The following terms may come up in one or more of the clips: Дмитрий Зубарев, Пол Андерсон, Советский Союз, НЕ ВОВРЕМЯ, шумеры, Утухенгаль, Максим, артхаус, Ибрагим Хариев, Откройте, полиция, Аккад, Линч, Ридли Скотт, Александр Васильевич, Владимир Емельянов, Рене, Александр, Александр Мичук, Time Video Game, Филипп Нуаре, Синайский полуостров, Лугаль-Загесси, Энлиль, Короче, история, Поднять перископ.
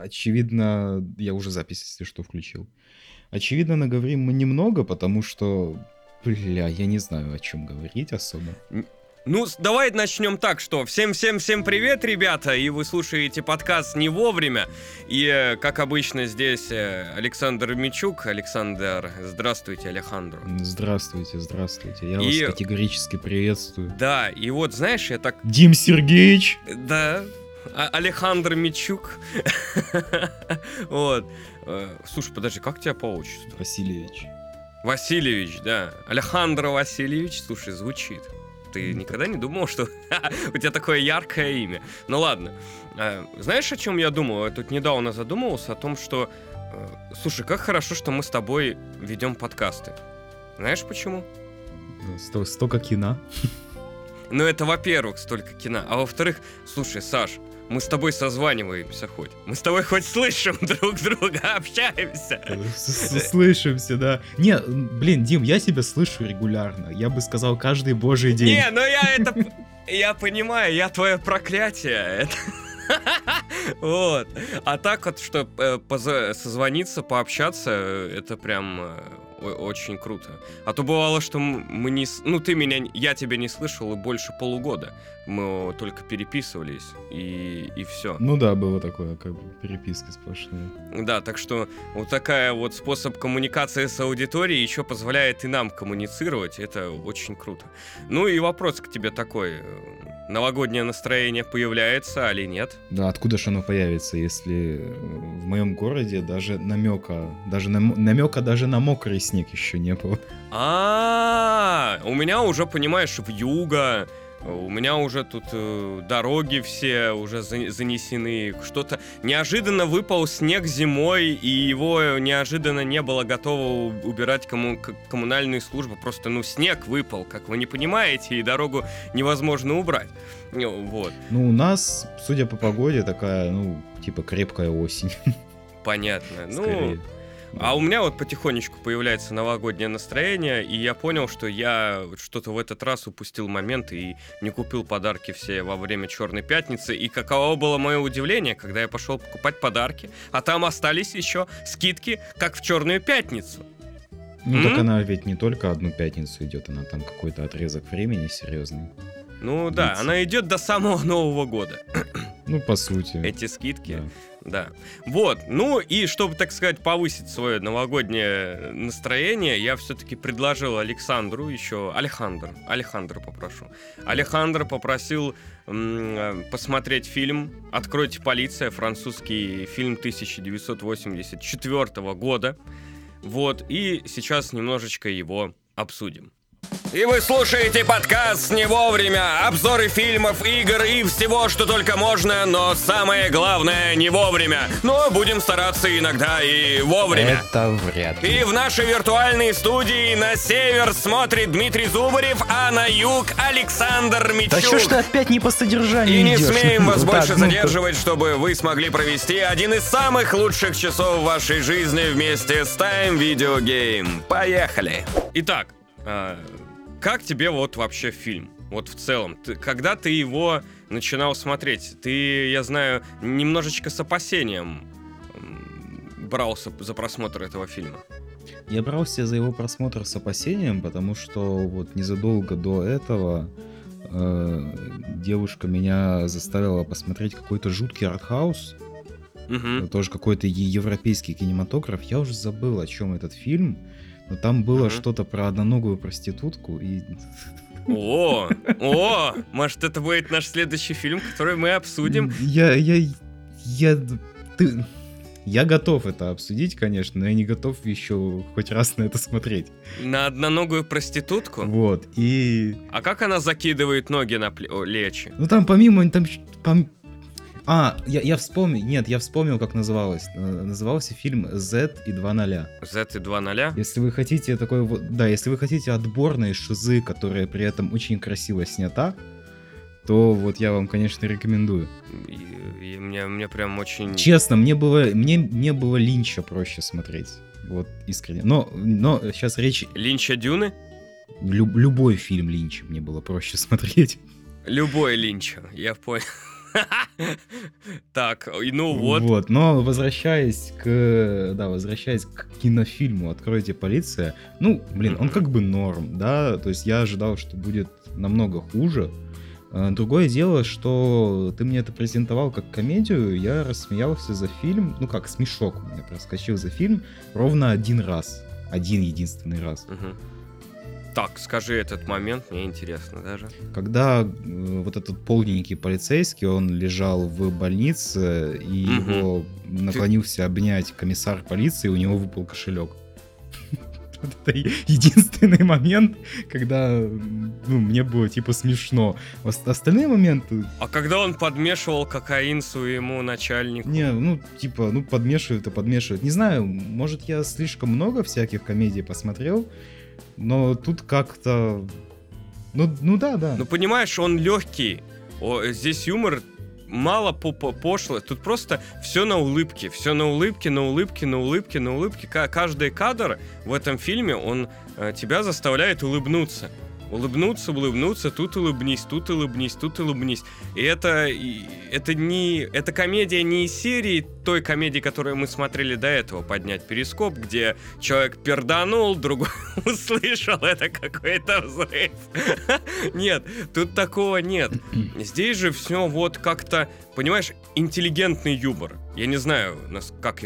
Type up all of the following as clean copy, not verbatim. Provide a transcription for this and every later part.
Очевидно, я уже запись, если что, включил. Очевидно, наговорим мы немного, потому что, бля, я не знаю, о чем говорить особо. Ну, давай начнем так, что всем-всем-всем привет, ребята, и вы слушаете подкаст «Не вовремя», и, как обычно, здесь Александр Мичук. Александр, здравствуйте, Алехандро. Здравствуйте, я вас категорически приветствую. Да, и вот, знаешь, я так... Дим Сергеевич! Да, Александр Мичук. Вот. Слушай, подожди, как тебя по отчеству? Васильевич, да. Александр Васильевич, слушай, звучит. Ты никогда не думал, что у тебя такое яркое имя? Ну ладно. Знаешь, о чем я думал? Я тут недавно задумывался о том, что... Слушай, как хорошо, что мы с тобой ведем подкасты. Знаешь почему? Столько кино. Ну это, во-первых, столько кино. А во-вторых, слушай, Саш, мы с тобой созваниваемся хоть. Мы с тобой хоть слышим друг друга, общаемся. Слышимся, да. Не, блин, Дим, я тебя слышу регулярно. Я бы сказал, каждый божий день. Не, ну я это... Я понимаю, я твое проклятие. Вот. А так вот, что созвониться, пообщаться, это прям... Очень круто. А то бывало, что мы не... Ну, ты меня... Я тебя не слышал и больше полугода. Мы только переписывались, и все. Ну да, было такое, как бы переписки сплошные. Да, так что вот такая вот способ коммуникации с аудиторией еще позволяет и нам коммуницировать. Это очень круто. Ну и вопрос к тебе такой. Новогоднее настроение появляется, или нет? Да, откуда же оно появится, если в моем городе даже намека даже на мокрый снег еще не было. А, у меня уже, понимаешь, вьюга, у меня уже тут дороги все уже занесены, что-то неожиданно выпал снег зимой, и его неожиданно не было готово убирать коммунальные службы, просто снег выпал, как вы не понимаете, и дорогу невозможно убрать. Вот. Ну у нас, судя по погоде, такая, типа крепкая осень. Понятно. Скорее. А у меня вот потихонечку появляется новогоднее настроение, и я понял, что я что-то в этот раз упустил момент и не купил подарки все во время Черной Пятницы. И каково было мое удивление, когда я пошел покупать подарки, а там остались еще скидки, как в Черную Пятницу. Так она ведь не только одну пятницу идет, она там какой-то отрезок времени серьезный. Ну да, она идет до самого Нового года. Ну, по сути. Эти скидки. Да. Вот. Ну, и чтобы, так сказать, повысить свое новогоднее настроение, я все-таки предложил Александру еще... Алехандро попрошу. Алехандро попросил посмотреть фильм «Откройте, полиция», французский фильм 1984 года. Вот. И сейчас немножечко его обсудим. И вы слушаете подкаст «Не вовремя». Обзоры фильмов, игр и всего, что только можно, но самое главное — не вовремя. Но будем стараться иногда и вовремя. Это вряд ли. И в нашей виртуальной студии на север смотрит Дмитрий Зубарев, а на юг Александр Мичук. Да что ж ты опять не по содержанию идешь? И не смеем вас больше задерживать, чтобы вы смогли провести один из самых лучших часов вашей жизни вместе с Time Video Game. Поехали. Итак, как тебе вот вообще фильм? Вот в целом, когда ты его начинал смотреть, ты, я знаю, немножечко с опасением брался за просмотр этого фильма. Я брался за его просмотр с опасением, потому что вот незадолго до этого девушка меня заставила посмотреть какой-то жуткий артхаус. Угу. Тоже какой-то европейский кинематограф. Я уже забыл, о чем этот фильм. Но там было что-то про одноногую проститутку и... О! Может, это будет наш следующий фильм, который мы обсудим? Я готов это обсудить, конечно, но я не готов еще хоть раз на это смотреть. На одноногую проститутку? Вот, и... А как она закидывает ноги на плечи? Ну, там помимо... я вспомнил, как называлось. Назывался фильм «Зет и 2 ноля». «Зет и 2 ноля»? Если вы хотите такой вот... Да, если вы хотите отборные шизы, которые при этом очень красиво снята, то вот я вам, конечно, рекомендую. Мне прям очень... Честно, мне было Линча проще смотреть. Вот, искренне. Но сейчас речь... Линча Дюны? Любой фильм Линча мне было проще смотреть. Любой Линча, я понял. Так, ну вот. Вот, но возвращаясь к кинофильму «Откройте, полиция», ну, блин, он как бы норм, да, то есть я ожидал, что будет намного хуже. Другое дело, что ты мне это презентовал как комедию, я рассмеялся за фильм, ну как, смешок у меня проскочил за фильм ровно один раз, один единственный раз. Так, скажи этот момент, мне интересно даже. Когда вот этот полненький полицейский, он лежал в больнице, и его наклонился обнять комиссар полиции, у него выпал кошелек. Это единственный момент, когда, ну, мне было типа смешно. Остальные моменты... А когда он подмешивал кокаин своему начальнику? Не, ну, типа, ну, подмешивает. Не знаю, может, я слишком много всяких комедий посмотрел, но тут как-то... Ну да. Ну, понимаешь, он легкий. Здесь юмор... Мало пошло, тут просто все на улыбке, на улыбке. Каждый кадр в этом фильме, он тебя заставляет улыбнуться. Улыбнуться, тут улыбнись. И это комедия не из серии той комедии, которую мы смотрели до этого, «Поднять перископ», где человек перданул, другой услышал, это какой-то взрыв. Нет, тут такого нет. Здесь же все вот как-то, понимаешь, интеллигентный юмор. Я не знаю, как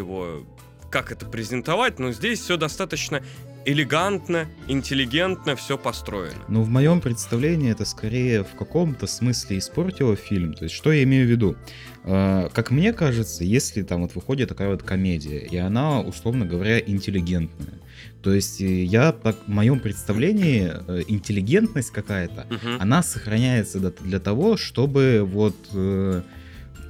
это презентовать, но здесь все достаточно элегантно, интеллигентно все построено. Ну, в моем представлении это скорее в каком-то смысле испортило фильм. То есть, что я имею в виду? Как мне кажется, если там вот выходит такая вот комедия, и она, условно говоря, интеллигентная. То есть, в моем представлении интеллигентность какая-то, она сохраняется для того, чтобы вот...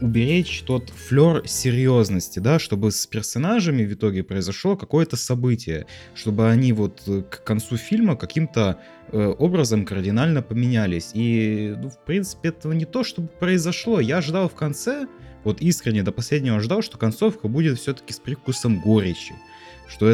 уберечь тот флер серьезности, да, чтобы с персонажами в итоге произошло какое-то событие, чтобы они вот к концу фильма каким-то образом кардинально поменялись. И, ну, в принципе, этого не то, чтобы произошло. Я ждал в конце, вот искренне до последнего ждал, что концовка будет все-таки с привкусом горечи. Что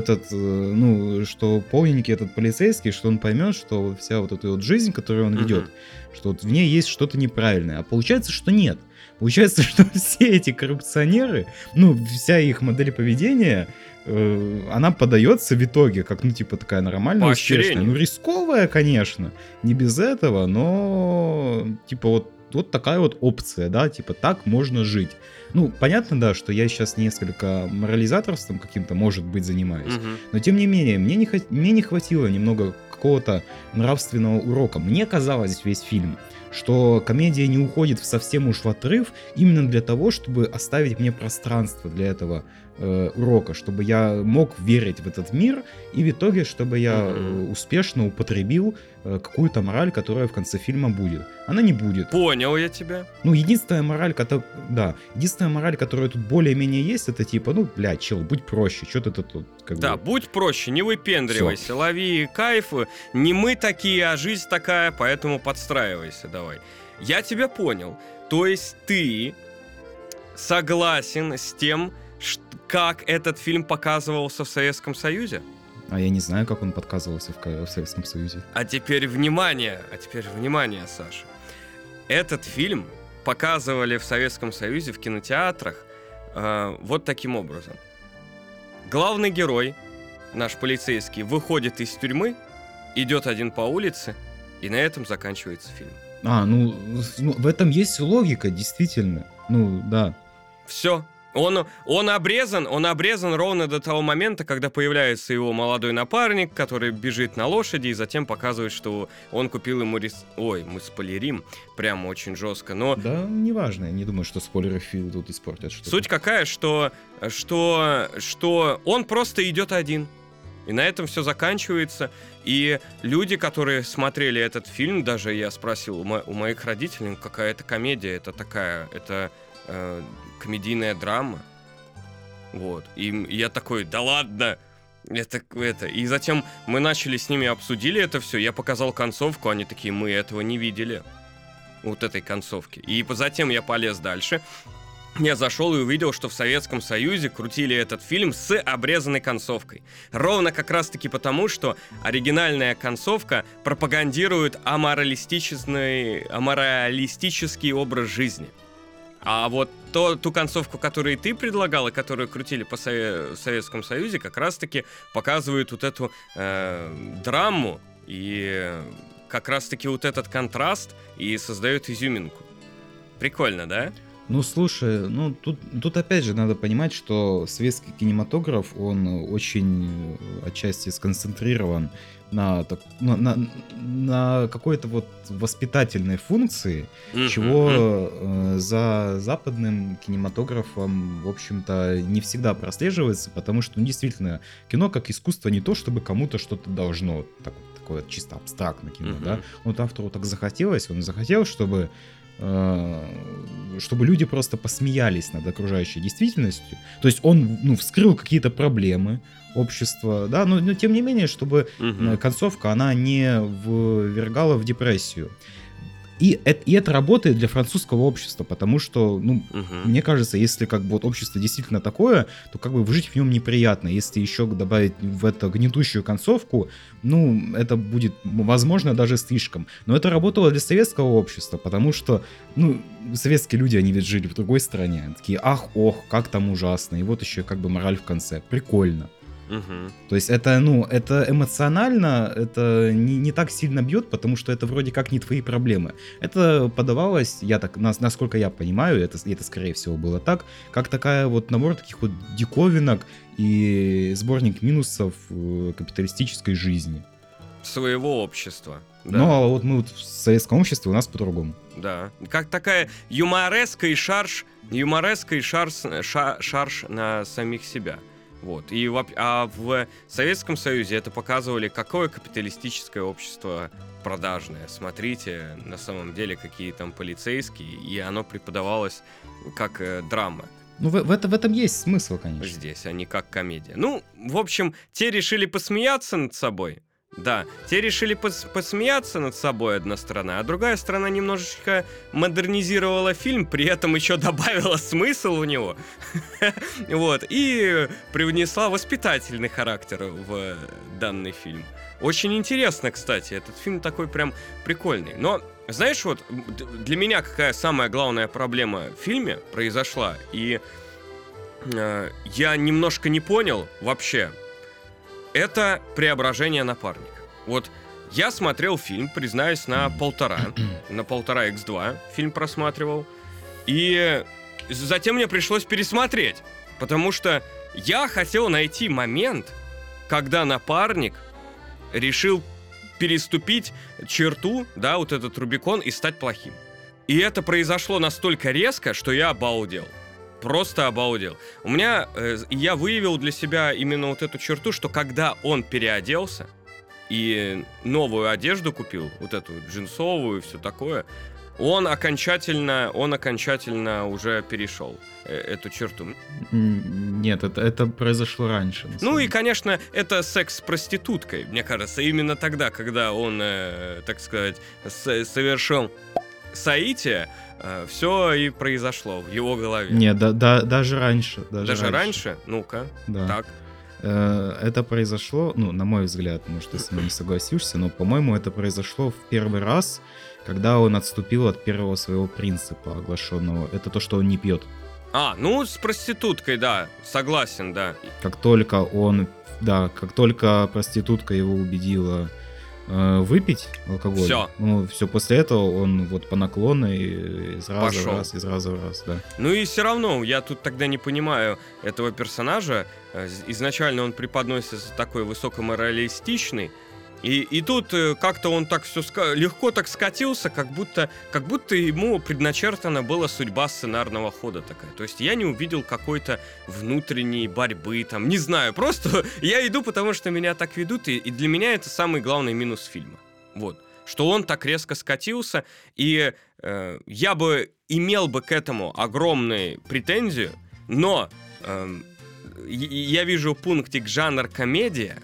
что полненький этот полицейский, что он поймет, что вся вот эта вот жизнь, которую он ведет, что вот в ней есть что-то неправильное. А получается, что нет. Получается, что все эти коррупционеры, ну, вся их модель поведения, она подается в итоге как, ну, типа, такая нормальная, успешная. Ну, рисковая, конечно, не без этого, но, типа, вот такая вот опция, да, типа, так можно жить. Ну, понятно, да, что я сейчас несколько морализаторством каким-то, может быть, занимаюсь, но, тем не менее, мне не хватило немного какого-то нравственного урока. Мне казалось весь фильм, что комедия не уходит совсем уж в отрыв, именно для того, чтобы оставить мне пространство для этого урока, чтобы я мог верить в этот мир, и в итоге, чтобы я успешно употребил какую-то мораль, которая в конце фильма будет. Она не будет. Понял я тебя. Ну, единственная мораль, которая тут более-менее есть, это типа, ну, бля, чел, будь проще, что ты тут... будь проще, не выпендривайся, всё. Лови кайф, не мы такие, а жизнь такая, поэтому подстраивайся давай. Я тебя понял. То есть ты согласен с тем, как этот фильм показывался в Советском Союзе? А я не знаю, как он показывался в Советском Союзе. А теперь внимание, Саша. Этот фильм показывали в Советском Союзе в кинотеатрах вот таким образом. Главный герой, наш полицейский, выходит из тюрьмы, идет один по улице, и на этом заканчивается фильм. В этом есть логика, действительно. Ну, да. Все. Он обрезан ровно до того момента, когда появляется его молодой напарник, который бежит на лошади и затем показывает, что он купил ему Ой, мы спойлерим прямо очень жестко, но... Да, неважно, я не думаю, что спойлеры тут испортят что-то. Суть какая, что он просто идет один. И на этом все заканчивается. И люди, которые смотрели этот фильм, даже я спросил у моих родителей, какая это комедия, это комедийная драма. Вот. И я такой, да ладно! Это. И затем мы начали с ними, обсудили это все. Я показал концовку, они такие, мы этого не видели. Вот этой концовки. И затем я полез дальше. Я зашел и увидел, что в Советском Союзе крутили этот фильм с обрезанной концовкой. Ровно как раз-таки потому, что оригинальная концовка пропагандирует аморалистический образ жизни. А вот ту концовку, которую ты предлагал, и которую крутили по Советскому Союзе, как раз-таки показывают вот эту драму и как раз-таки вот этот контраст и создает изюминку. Прикольно, да? Ну, слушай, ну тут опять же надо понимать, что советский кинематограф, он очень отчасти сконцентрирован на какой-то вот воспитательной функции, чего за западным кинематографом, в общем-то, не всегда прослеживается, потому что, ну, действительно, кино как искусство не то, чтобы кому-то что-то должно, такое чисто абстрактное кино, да? Вот автору так захотелось, он захотел, чтобы люди просто посмеялись над окружающей действительностью. То есть он, вскрыл какие-то проблемы общества, да, но тем не менее, чтобы концовка, она не ввергала в депрессию. И это работает для французского общества, потому что, мне кажется, если вот общество действительно такое, то жить в нем неприятно. Если еще добавить в это гнетущую концовку, это будет, возможно, даже слишком. Но это работало для советского общества, потому что, советские люди, они ведь жили в другой стране. Они такие, как там ужасно. И вот еще мораль в конце. Прикольно. То есть это, это эмоционально, это не так сильно бьет, потому что это вроде как не твои проблемы. Это подавалось, насколько я понимаю, это скорее всего было так, как набор таких вот диковинок и сборник минусов капиталистической жизни. Своего общества. Да. Ну, а вот мы в советском обществе, у нас по-другому. Да, как такая юмореска и шарж на самих себя. Вот. А в Советском Союзе это показывали, какое капиталистическое общество продажное. Смотрите, на самом деле, какие там полицейские, и оно преподавалось как драма. В этом есть смысл, конечно. Здесь, а не как комедия. В общем, те решили посмеяться над собой. Да, те решили посмеяться над собой, одна страна, а другая страна немножечко модернизировала фильм, при этом еще добавила смысл в него, вот, и привнесла воспитательный характер в данный фильм. Очень интересно, кстати, этот фильм такой прям прикольный. Но, знаешь, вот для меня какая самая главная проблема в фильме произошла, и я немножко не понял вообще, это преображение напарника. Вот я смотрел фильм, признаюсь, на полтора X2 фильм просматривал, и затем мне пришлось пересмотреть, потому что я хотел найти момент, когда напарник решил переступить черту, да, вот этот Рубикон, и стать плохим. И это произошло настолько резко, что я обалдел. Просто обалдел. Я выявил для себя именно вот эту черту, что когда он переоделся и новую одежду купил, вот эту джинсовую и все такое, он окончательно уже перешел эту черту. Нет, это произошло раньше. И, конечно, это секс с проституткой, мне кажется, именно тогда, когда он, так сказать, совершил соитие, все и произошло в его голове. Нет, даже раньше. Даже раньше? Ну-ка, да. Так. Это произошло, на мой взгляд, может, ты со мной не согласишься, но, по-моему, это произошло в первый раз, когда он отступил от первого своего принципа оглашенного. Это то, что он не пьет. С проституткой, да, согласен, да. Как только проститутка его убедила выпить алкоголь. Все. После этого он по наклону из раза в раз, да. И все равно я тут тогда не понимаю этого персонажа. Изначально он преподносится такой высокоморалистичный, и тут как-то он так все легко так скатился, как будто ему предначертана была судьба сценарного хода такая. То есть я не увидел какой-то внутренней борьбы, там, не знаю, просто я иду, потому что меня так ведут, и для меня это самый главный минус фильма. Вот, что он так резко скатился, и я бы имел бы к этому огромную претензию, но я вижу пунктик жанр комедия,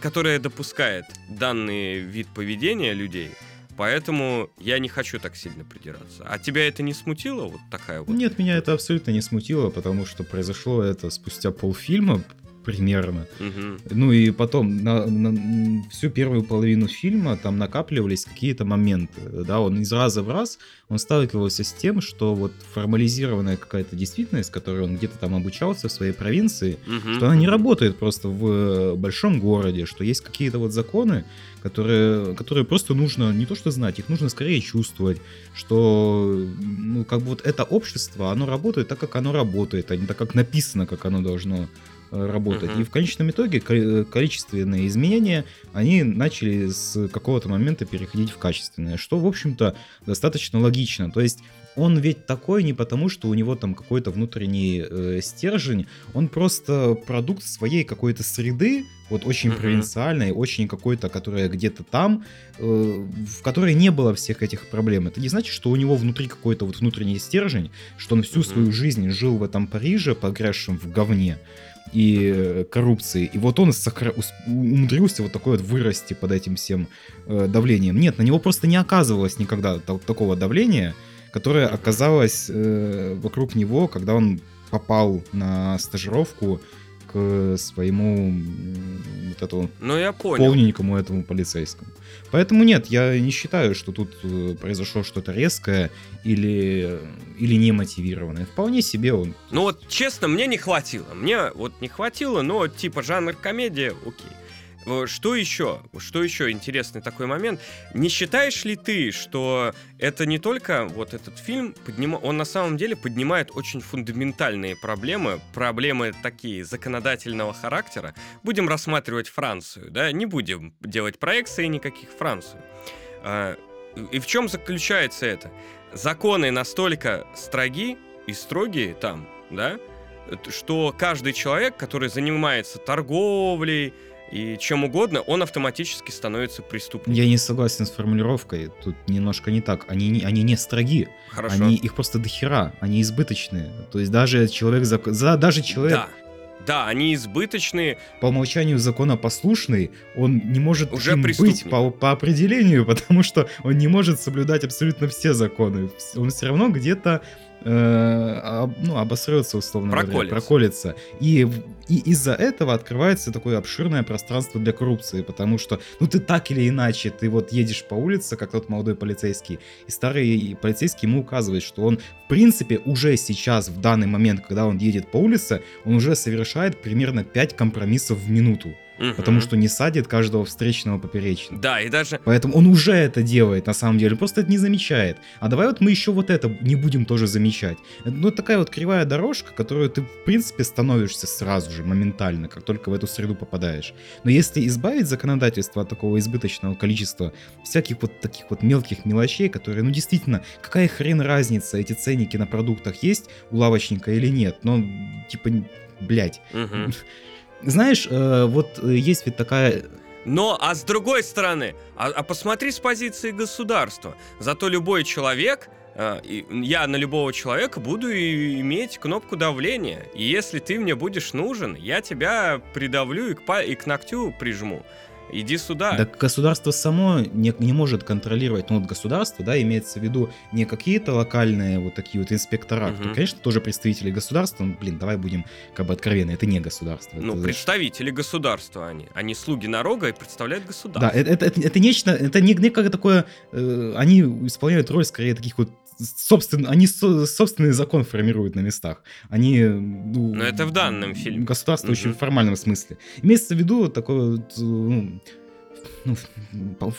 которая допускает данный вид поведения людей, поэтому я не хочу так сильно придираться. А тебя это не смутило, вот такая вот? Нет, меня это абсолютно не смутило, потому что произошло это спустя полфильма, примерно. Угу. Ну и потом на всю первую половину фильма там накапливались какие-то моменты. Да, он из раза в раз он сталкивался с тем, что вот формализированная какая-то действительность, которой он где-то там обучался в своей провинции, угу. что она не работает просто в большом городе, что есть какие-то вот законы, которые просто нужно не то что знать, их нужно скорее чувствовать, что ну, как бы вот это общество, оно работает так, как оно работает, а не так, как написано, как оно должно работать. Uh-huh. И в конечном итоге количественные изменения, они начали с какого-то момента переходить в качественные, что, в общем-то, достаточно логично. То есть он ведь такой не потому, что у него там какой-то внутренний стержень, он просто продукт своей какой-то среды, вот очень uh-huh. провинциальной, очень какой-то, которая где-то там, в которой не было всех этих проблем. Это не значит, что у него внутри какой-то вот внутренний стержень, что он всю uh-huh. свою жизнь жил в этом Париже, погрязшем в говне и коррупции. И вот он умудрился вот такой вот вырасти под этим всем давлением. Нет, на него просто не оказывалось никогда такого давления, которое оказалось вокруг него, когда он попал на стажировку к своему вот этому полненькому этому полицейскому. Поэтому нет, я не считаю, что тут произошло что-то резкое или немотивированное. Вполне себе он... Ну вот честно, мне не хватило. Мне вот не хватило, но типа жанр комедия, окей. Что еще? Что еще интересный такой момент? Не считаешь ли ты, что это не только вот этот фильм, он на самом деле поднимает очень фундаментальные проблемы такие законодательного характера. Будем рассматривать Францию, да, не будем делать проекции никаких Францию. И в чем заключается это? Законы настолько строгие там, да, что каждый человек, который занимается торговлей и чем угодно, он автоматически становится преступником. Я не согласен с формулировкой, тут немножко не так. Они не строги, они, их просто дохера, они избыточные. То есть даже человек... Да, они избыточные. По умолчанию законопослушный, он не может уже быть по определению, потому что он не может соблюдать абсолютно все законы. Он все равно где-то... обосрется, условно говоря, проколется. И из-за этого открывается такое обширное пространство для коррупции, потому что, ну, ты так или иначе, ты вот едешь по улице, как тот молодой полицейский, и старый полицейский ему указывает, что он, в принципе, уже сейчас, в данный момент, когда он едет по улице, он уже совершает примерно 5 компромиссов в минуту. Потому что не садит каждого встречного поперечного. Да, и даже... Поэтому он уже это делает, на самом деле, просто это не замечает. А давай вот мы еще вот это не будем тоже замечать. Ну, такая вот кривая дорожка, которую ты, в принципе, становишься сразу же, моментально, как только в эту среду попадаешь. Но если избавить законодательство от такого избыточного количества всяких вот таких вот мелких мелочей, которые, ну, действительно, какая хрен разница, эти ценники на продуктах есть у лавочника или нет? Но, типа, блядь... Знаешь, вот есть ведь такая... Но, а с другой стороны, посмотри с позиции государства. Зато любой человек, я на любого человека буду иметь кнопку давления. И если ты мне будешь нужен, я тебя придавлю и к ногтю прижму. Иди сюда. Да государство само не может контролировать. Ну вот государство, да, имеется в виду не какие-то локальные вот такие вот инспектора. Угу. Кто, конечно, тоже представители государства. Ну, блин, давай будем как бы откровенны. Это не государство. Ну, это... представители государства они. Они слуги народа и представляют государство. Да, это нечто, это некое такое... они исполняют роль скорее таких вот... они собственный закон формируют на местах. Они... Ну, но это в данном фильме. Государство угу. очень в формальном смысле. Имеется в виду такое вот...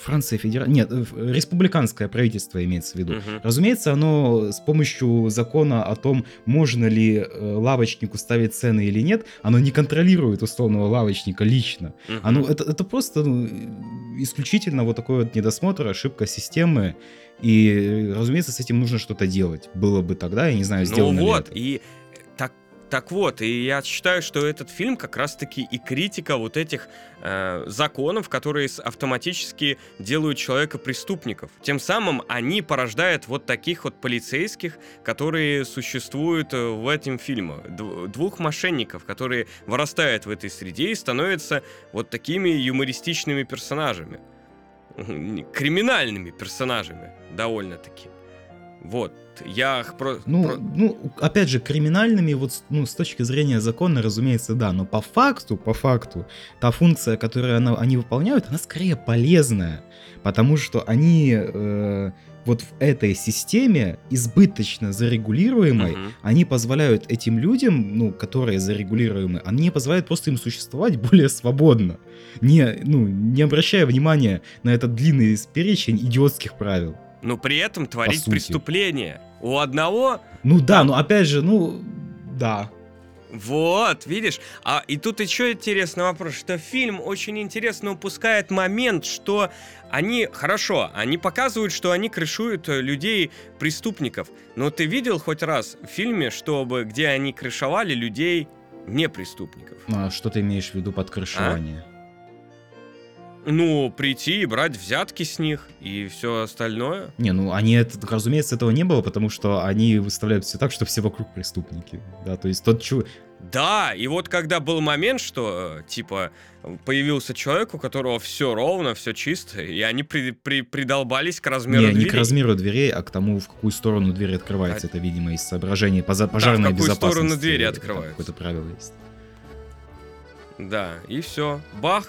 Франция федеральная... Нет, республиканское правительство имеется в виду. Uh-huh. Разумеется, оно с помощью закона о том, можно ли лавочнику ставить цены или нет, оно не контролирует условного лавочника лично. Uh-huh. Оно, это просто исключительно вот такой вот недосмотр, ошибка системы. И, разумеется, с этим нужно что-то делать. Было бы тогда, я не знаю, сделано ли это. Так вот, и я считаю, что этот фильм как раз-таки и критика вот этих законов, которые автоматически делают человека преступников. Тем самым они порождают вот таких вот полицейских, которые существуют в этом фильме. Двух мошенников, которые вырастают в этой среде и становятся вот такими юмористичными персонажами. Криминальными персонажами довольно-таки. Вот. Я просто. Опять же, криминальными, вот, с точки зрения закона, разумеется, да. Но по факту, та функция, которую они выполняют, она скорее полезная. Потому что они вот в этой системе, избыточно зарегулируемой, они позволяют этим людям, которые зарегулируемы, они позволяют просто им существовать более свободно. Не обращая внимания на этот длинный перечень идиотских правил. Но при этом творить преступление. У одного... Да. Вот, видишь? И тут еще интересный вопрос, что фильм очень интересно упускает момент, что они показывают, что они крышуют людей-преступников. Но ты видел хоть раз в фильме, где они крышевали людей-непреступников? А что ты имеешь в виду под крышеванием? Прийти и брать взятки с них и все остальное. Разумеется, этого не было, потому что они выставляют все так, что все вокруг преступники. Да, то есть Да, и вот когда был момент, что, появился человек, у которого все ровно, все чисто, и они придолбались к размеру дверей. Не к размеру дверей, а к тому, в какую сторону дверь открывается. Это, видимо, из соображений пожарной безопасности. В какую сторону двери открываются. Какое-то правило есть. Да, и все. Бах!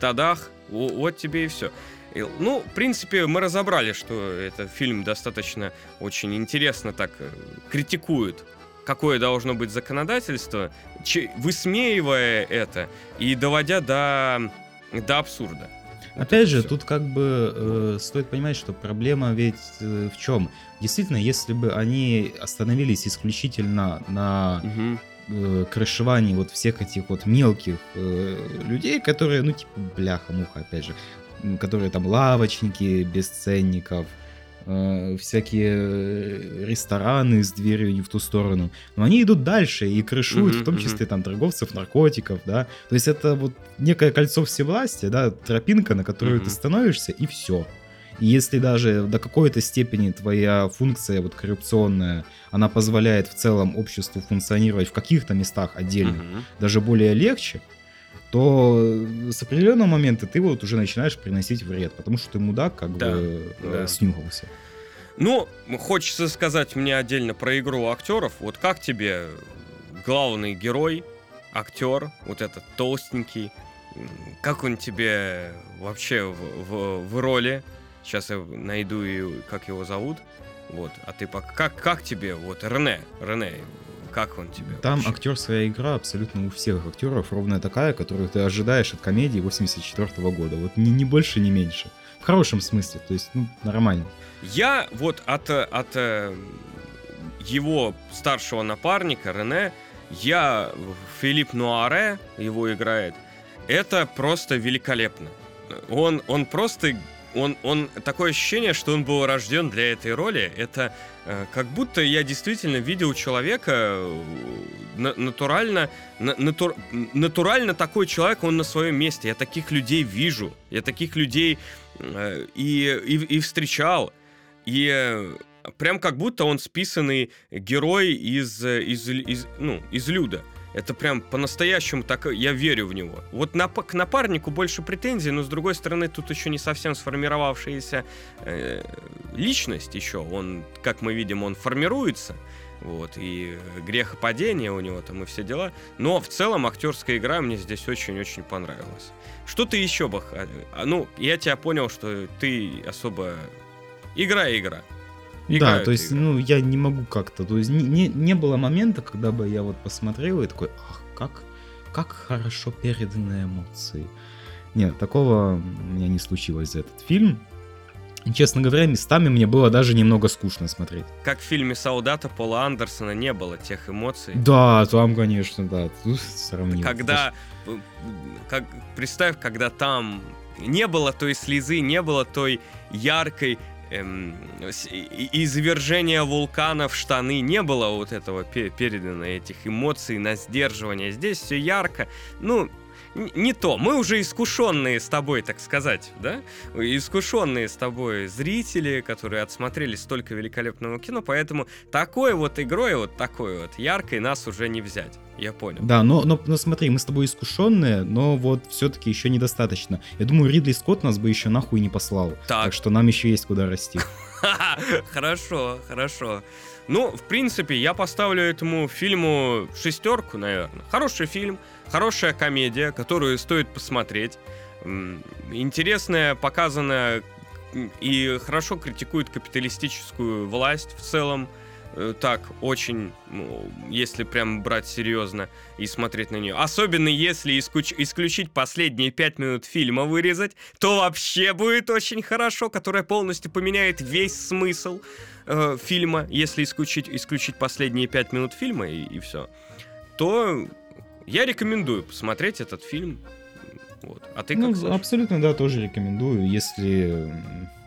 Тадах, вот тебе и все. В принципе, мы разобрали, что этот фильм достаточно очень интересно так критикует, какое должно быть законодательство, высмеивая это и доводя до абсурда. Опять же, тут стоит понимать, что проблема ведь в чем? Действительно, если бы они остановились исключительно на... крышевании всех этих мелких людей, которые, бляха-муха, опять же, которые там лавочники без ценников, всякие рестораны с дверью не в ту сторону. Но они идут дальше и крышуют, в том числе там торговцев, наркотиков, да. То есть это некое кольцо всевластия, да, тропинка, на которую ты становишься, и все. И если даже до какой-то степени твоя функция коррупционная, она позволяет в целом обществу функционировать в каких-то местах отдельно, даже более легче, то с определенного момента ты уже начинаешь приносить вред, потому что ты мудак снюхался. Хочется сказать мне отдельно про игру актеров. Вот как тебе главный герой, актер, вот этот толстенький, как он тебе вообще в роли? Сейчас я найду, и как его зовут. Вот. А ты пока... Как тебе Рене? Как он тебе? Там вообще? Актерская игра абсолютно у всех актеров ровно такая, которую ты ожидаешь от комедии 84-го года. Не больше, не меньше. В хорошем смысле. То есть, нормально. Я от его старшего напарника Рене, Филипп Нуаре его играет. Это просто великолепно. Он просто... Он такое ощущение, что он был рожден для этой роли. Это как будто я действительно видел человека натурально такой человек, он на своем месте. Я таких людей вижу, я таких людей и встречал. И прям как будто он списанный герой из Люда. Это прям по-настоящему так, я верю в него. К напарнику больше претензий, но с другой стороны, тут еще не совсем сформировавшаяся личность еще. Он, как мы видим, он формируется. И грехопадение у него там и все дела. Но в целом актерская игра мне здесь очень-очень понравилась. Что ты еще бы... я тебя понял, что ты особо... Игра. Играют, да, то есть, я не могу как-то, то есть не было момента, когда бы я посмотрел и такой, как хорошо переданы эмоции. Нет, такого у меня не случилось за этот фильм. Честно говоря, местами мне было даже немного скучно смотреть. Как в фильме «Солдата» Пола Андерсона не было тех эмоций. Да, там, конечно, да, тут сравнил. Представь, когда там не было той слезы, не было той яркой... извержения вулкана в штаны, не было этого передано, этих эмоций на сдерживание. Здесь все ярко. Не то. Мы уже искушенные с тобой, так сказать, да? Искушенные с тобой зрители, которые отсмотрели столько великолепного кино, поэтому такой игрой, такой яркой нас уже не взять. Я понял. Да, но смотри, мы с тобой искушенные, но вот все-таки еще недостаточно. Я думаю, Ридли Скотт нас бы еще нахуй не послал. Так что нам еще есть куда расти. Хорошо, хорошо. Ну, в принципе, я поставлю этому фильму 6, наверное. Хороший фильм, хорошая комедия, которую стоит посмотреть. Интересная, показана и хорошо критикует капиталистическую власть в целом. Так, очень, ну, если прям брать серьезно и смотреть на нее. Особенно если исключить последние 5 минут фильма, вырезать, то вообще будет очень хорошо, которая полностью поменяет весь смысл фильма. Если исключить последние 5 минут фильма и все, то я рекомендую посмотреть этот фильм. Вот. А ты как слышишь? Абсолютно, да, тоже рекомендую, если,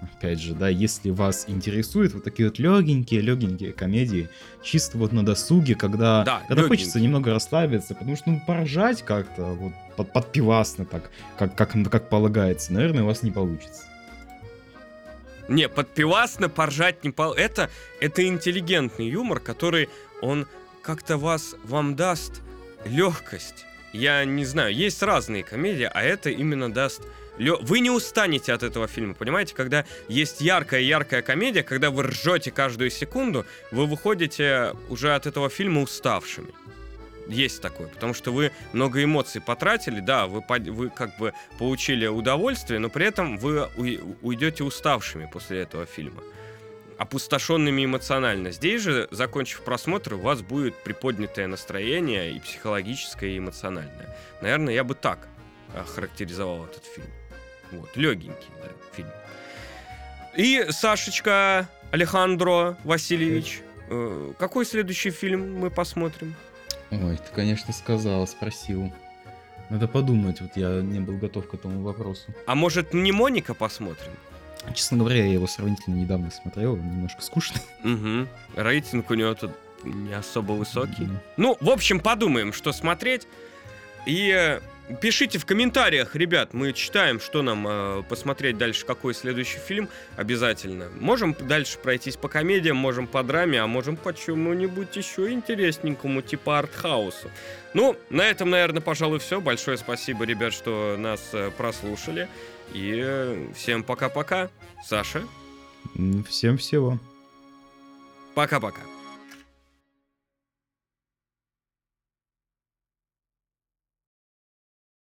опять же, да, если вас интересуют вот такие вот легенькие комедии, чисто вот на досуге, когда хочется немного расслабиться, потому что, ну, поржать как-то, вот, подпивасно так, как полагается, наверное, у вас не получится. Не, подпивасно поржать не получится. Это интеллигентный юмор, который, он как-то вам даст легкость. Я не знаю, есть разные комедии, а это именно даст... Вы не устанете от этого фильма, понимаете? Когда есть яркая комедия, когда вы ржете каждую секунду, вы выходите уже от этого фильма уставшими. Есть такое, потому что вы много эмоций потратили, да, вы как бы получили удовольствие, но при этом вы уйдете уставшими после этого фильма, опустошенными эмоционально. Здесь же, закончив просмотр, у вас будет приподнятое настроение и психологическое, и эмоциональное. Наверное, я бы так характеризовал этот фильм. Вот, легенький, да, фильм. И, Сашечка, Александр Васильевич, какой следующий фильм мы посмотрим? Ой, ты, конечно, спросил. Надо подумать, вот я не был готов к этому вопросу. А может, «Мнемоника» посмотрим? Честно говоря, я его сравнительно недавно смотрел, он немножко скучный. Угу. Рейтинг у него тут не особо высокий. Mm-hmm. Ну, в общем, подумаем, что смотреть. И пишите в комментариях, ребят, мы читаем, что нам посмотреть дальше, какой следующий фильм обязательно. Можем дальше пройтись по комедиям, можем по драме, а можем по чему-нибудь еще интересненькому, типа артхауса. Ну, на этом, наверное, пожалуй, все. Большое спасибо, ребят, что нас прослушали. И всем пока-пока, Саша. Всем всего. Пока-пока.